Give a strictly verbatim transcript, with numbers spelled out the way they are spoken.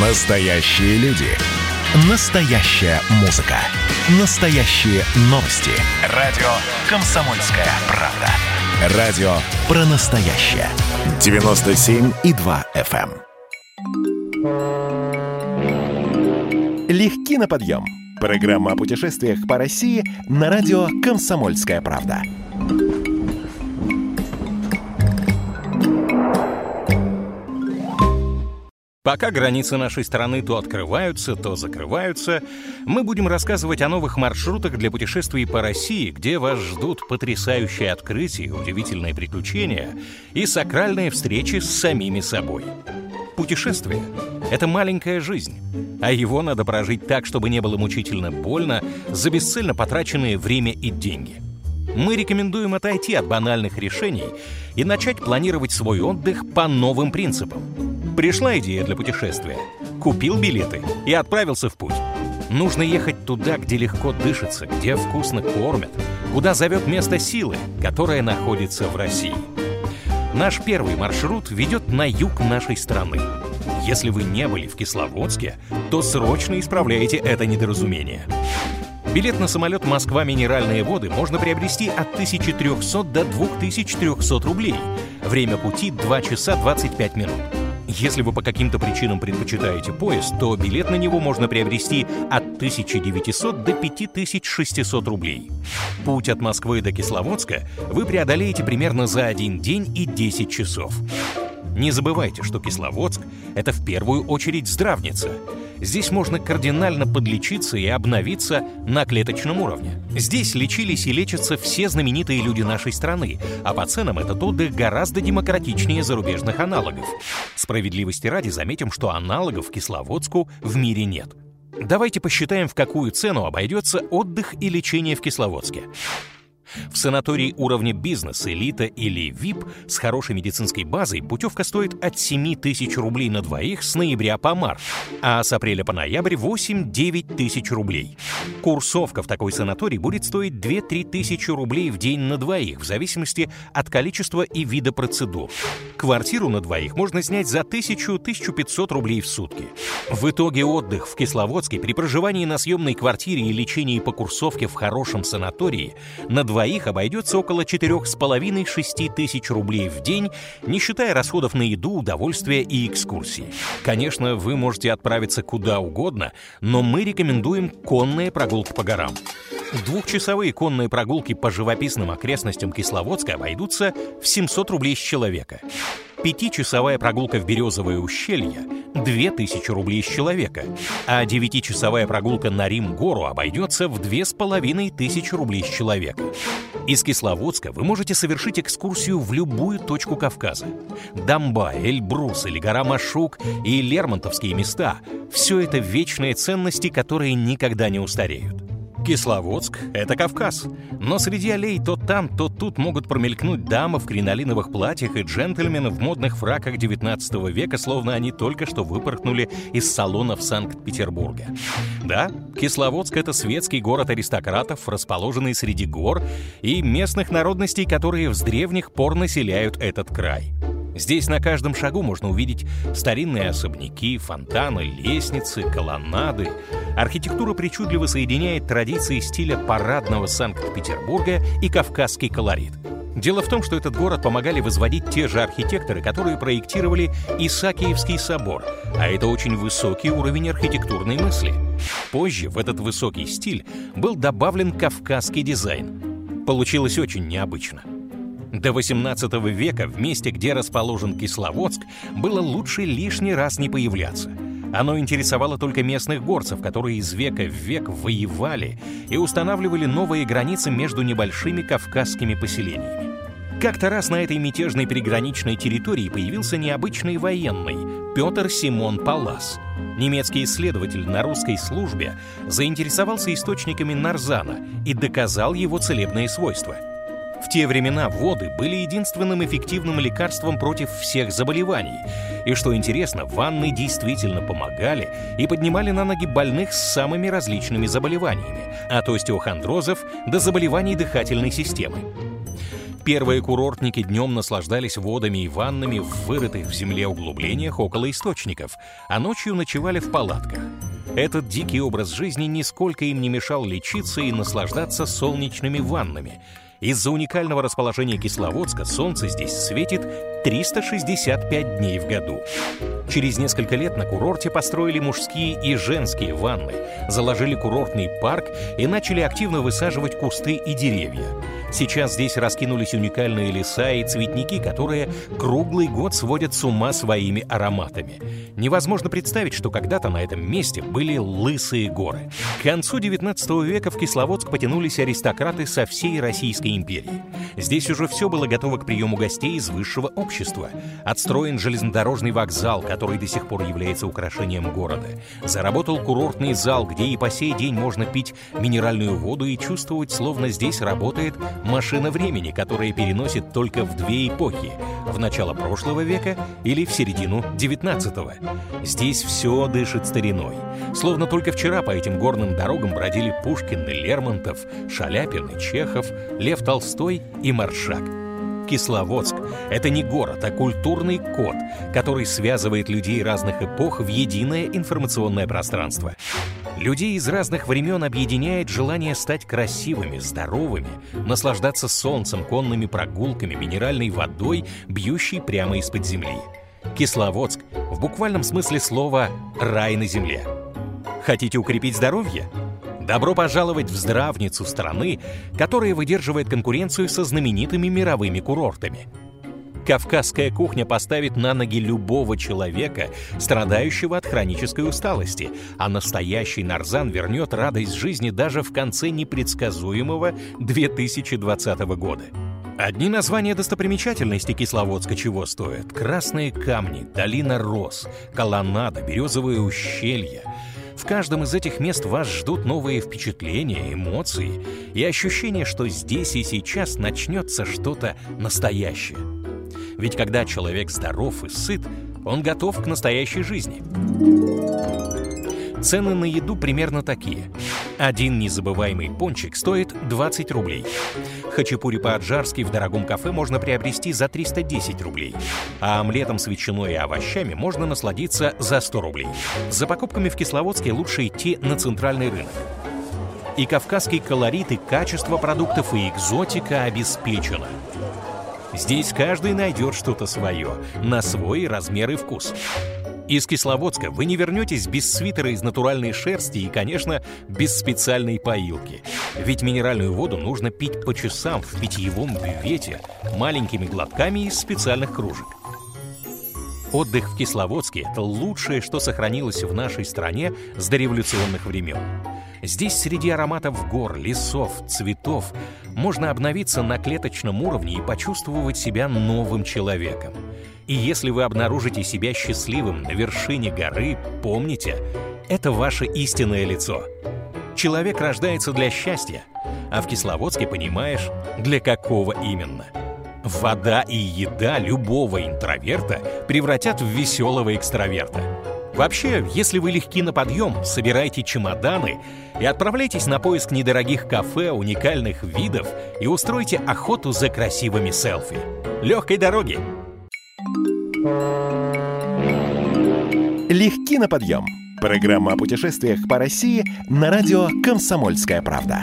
Настоящие люди. Настоящая музыка. Настоящие новости. Радио «Комсомольская правда». Радио «Про настоящее». девяносто семь и два эф эм. Легки на подъем. Программа о путешествиях по России на радио «Комсомольская правда». Пока границы нашей страны то открываются, то закрываются, мы будем рассказывать о новых маршрутах для путешествий по России, где вас ждут потрясающие открытия, удивительные приключения и сакральные встречи с самими собой. Путешествие — это маленькая жизнь, а его надо прожить так, чтобы не было мучительно больно за бесцельно потраченное время и деньги. Мы рекомендуем отойти от банальных решений и начать планировать свой отдых по новым принципам. Пришла идея для путешествия. Купил билеты и отправился в путь. Нужно ехать туда, где легко дышится, где вкусно кормят, куда зовет место силы, которое находится в России. Наш первый маршрут ведет на юг нашей страны. Если вы не были в Кисловодске, то срочно исправляйте это недоразумение. Билет на самолет «Москва. Минеральные воды» можно приобрести от тысячи трёхсот до две тысячи триста рублей. Время пути два часа двадцать пять минут. Если вы по каким-то причинам предпочитаете поезд, то билет на него можно приобрести от тысячи девятисот до пяти тысяч шестисот рублей. Путь от Москвы до Кисловодска вы преодолеете примерно за один день и десять часов. Не забывайте, что Кисловодск — это в первую очередь здравница. Здесь можно кардинально подлечиться и обновиться на клеточном уровне. Здесь лечились и лечатся все знаменитые люди нашей страны, а по ценам этот отдых гораздо демократичнее зарубежных аналогов. Справедливости ради заметим, что аналогов Кисловодску в мире нет. Давайте посчитаем, в какую цену обойдется отдых и лечение в Кисловодске. В санатории уровня бизнес, элита или ви ай пи с хорошей медицинской базой путевка стоит от семи тысяч рублей на двоих с ноября по март, а с апреля по ноябрь восемь-девять тысяч рублей. Курсовка в такой санаторий будет стоить две-три тысячи рублей в день на двоих, в зависимости от количества и вида процедур. Квартиру на двоих можно снять за тысячу-тысячу пятьсот рублей в сутки. В итоге отдых в Кисловодске при проживании на съемной квартире и лечении по курсовке в хорошем санатории на двоих Двоих обойдется около четырёх с половиной — шести тысяч рублей в день, не считая расходов на еду, удовольствие и экскурсии. Конечно, вы можете отправиться куда угодно, но мы рекомендуем конные прогулки по горам. Двухчасовые конные прогулки по живописным окрестностям Кисловодска обойдутся в семьсот рублей с человека. Пятичасовая прогулка в Березовое ущелье – две тысячи рублей с человека, а девятичасовая прогулка на Рим-гору обойдется в две тысячи пятьсот рублей с человека. Из Кисловодска вы можете совершить экскурсию в любую точку Кавказа. Домбай, Эльбрус или гора Машук и лермонтовские места – все это вечные ценности, которые никогда не устареют. Кисловодск — это Кавказ, но среди аллей то там, то тут могут промелькнуть дамы в кринолиновых платьях и джентльмены в модных фраках девятнадцатого века, словно они только что выпорхнули из салонов Санкт-Петербурга. Да, Кисловодск — это светский город аристократов, расположенный среди гор и местных народностей, которые с древних пор населяют этот край. Здесь на каждом шагу можно увидеть старинные особняки, фонтаны, лестницы, колоннады. Архитектура причудливо соединяет традиции стиля парадного Санкт-Петербурга и кавказский колорит. Дело в том, что этот город помогали возводить те же архитекторы, которые проектировали Исаакиевский собор, а это очень высокий уровень архитектурной мысли. Позже в этот высокий стиль был добавлен кавказский дизайн. Получилось очень необычно. До восемнадцатого века в месте, где расположен Кисловодск, было лучше лишний раз не появляться. Оно интересовало только местных горцев, которые из века в век воевали и устанавливали новые границы между небольшими кавказскими поселениями. Как-то раз на этой мятежной приграничной территории появился необычный военный Петр Симон Палас. Немецкий исследователь на русской службе заинтересовался источниками нарзана и доказал его целебные свойства. В те времена воды были единственным эффективным лекарством против всех заболеваний. И что интересно, ванны действительно помогали и поднимали на ноги больных с самыми различными заболеваниями, от остеохондрозов до заболеваний дыхательной системы. Первые курортники днем наслаждались водами и ваннами в вырытых в земле углублениях около источников, а ночью ночевали в палатках. Этот дикий образ жизни нисколько им не мешал лечиться и наслаждаться солнечными ваннами. Из-за уникального расположения Кисловодска солнце здесь светит триста шестьдесят пять дней в году. Через несколько лет на курорте построили мужские и женские ванны, заложили курортный парк и начали активно высаживать кусты и деревья. Сейчас здесь раскинулись уникальные леса и цветники, которые круглый год сводят с ума своими ароматами. Невозможно представить, что когда-то на этом месте были лысые горы. К концу девятнадцатого века в Кисловодск потянулись аристократы со всей Российской империи. Здесь уже все было готово к приему гостей из высшего общества. Отстроен железнодорожный вокзал, который до сих пор является украшением города. Заработал курортный зал, где и по сей день можно пить минеральную воду и чувствовать, словно здесь работает машина времени, которая переносит только в две эпохи – в начало прошлого века или в середину девятнадцатого. Здесь все дышит стариной. Словно только вчера по этим горным дорогам бродили Пушкин и Лермонтов, Шаляпин и Чехов, Лев Толстой и Маршак. Кисловодск — это не город, а культурный код, который связывает людей разных эпох в единое информационное пространство. Людей из разных времен объединяет желание стать красивыми, здоровыми, наслаждаться солнцем, конными прогулками, минеральной водой, бьющей прямо из-под земли. Кисловодск в буквальном смысле слова «рай на земле». Хотите укрепить здоровье? Добро пожаловать в здравницу страны, которая выдерживает конкуренцию со знаменитыми мировыми курортами. Кавказская кухня поставит на ноги любого человека, страдающего от хронической усталости, а настоящий нарзан вернет радость жизни даже в конце непредсказуемого две тысячи двадцатого года. Одни названия достопримечательностей Кисловодска чего стоят? Красные камни, долина роз, колоннада, березовое ущелье. В каждом из этих мест вас ждут новые впечатления, эмоции и ощущение, что здесь и сейчас начнется что-то настоящее. Ведь когда человек здоров и сыт, он готов к настоящей жизни. Цены на еду примерно такие. Один незабываемый пончик стоит двадцать рублей. Хачапури по-аджарски в дорогом кафе можно приобрести за триста десять рублей. А омлетом с ветчиной и овощами можно насладиться за сто рублей. За покупками в Кисловодске лучше идти на центральный рынок. И кавказский колорит, и качество продуктов, и экзотика обеспечено. Здесь каждый найдет что-то свое, на свой размер и вкус. Из Кисловодска вы не вернетесь без свитера из натуральной шерсти и, конечно, без специальной поилки. Ведь минеральную воду нужно пить по часам в питьевом бювете маленькими глотками из специальных кружек. Отдых в Кисловодске – это лучшее, что сохранилось в нашей стране с дореволюционных времен. Здесь среди ароматов гор, лесов, цветов можно обновиться на клеточном уровне и почувствовать себя новым человеком. И если вы обнаружите себя счастливым на вершине горы, помните, это ваше истинное лицо. Человек рождается для счастья, а в Кисловодске понимаешь, для какого именно. Вода и еда любого интроверта превратят в веселого экстраверта. Вообще, если вы легки на подъем, собирайте чемоданы и отправляйтесь на поиск недорогих кафе, уникальных видов и устройте охоту за красивыми селфи. Легкой дороги! Легки на подъем. Программа о путешествиях по России на радио «Комсомольская правда».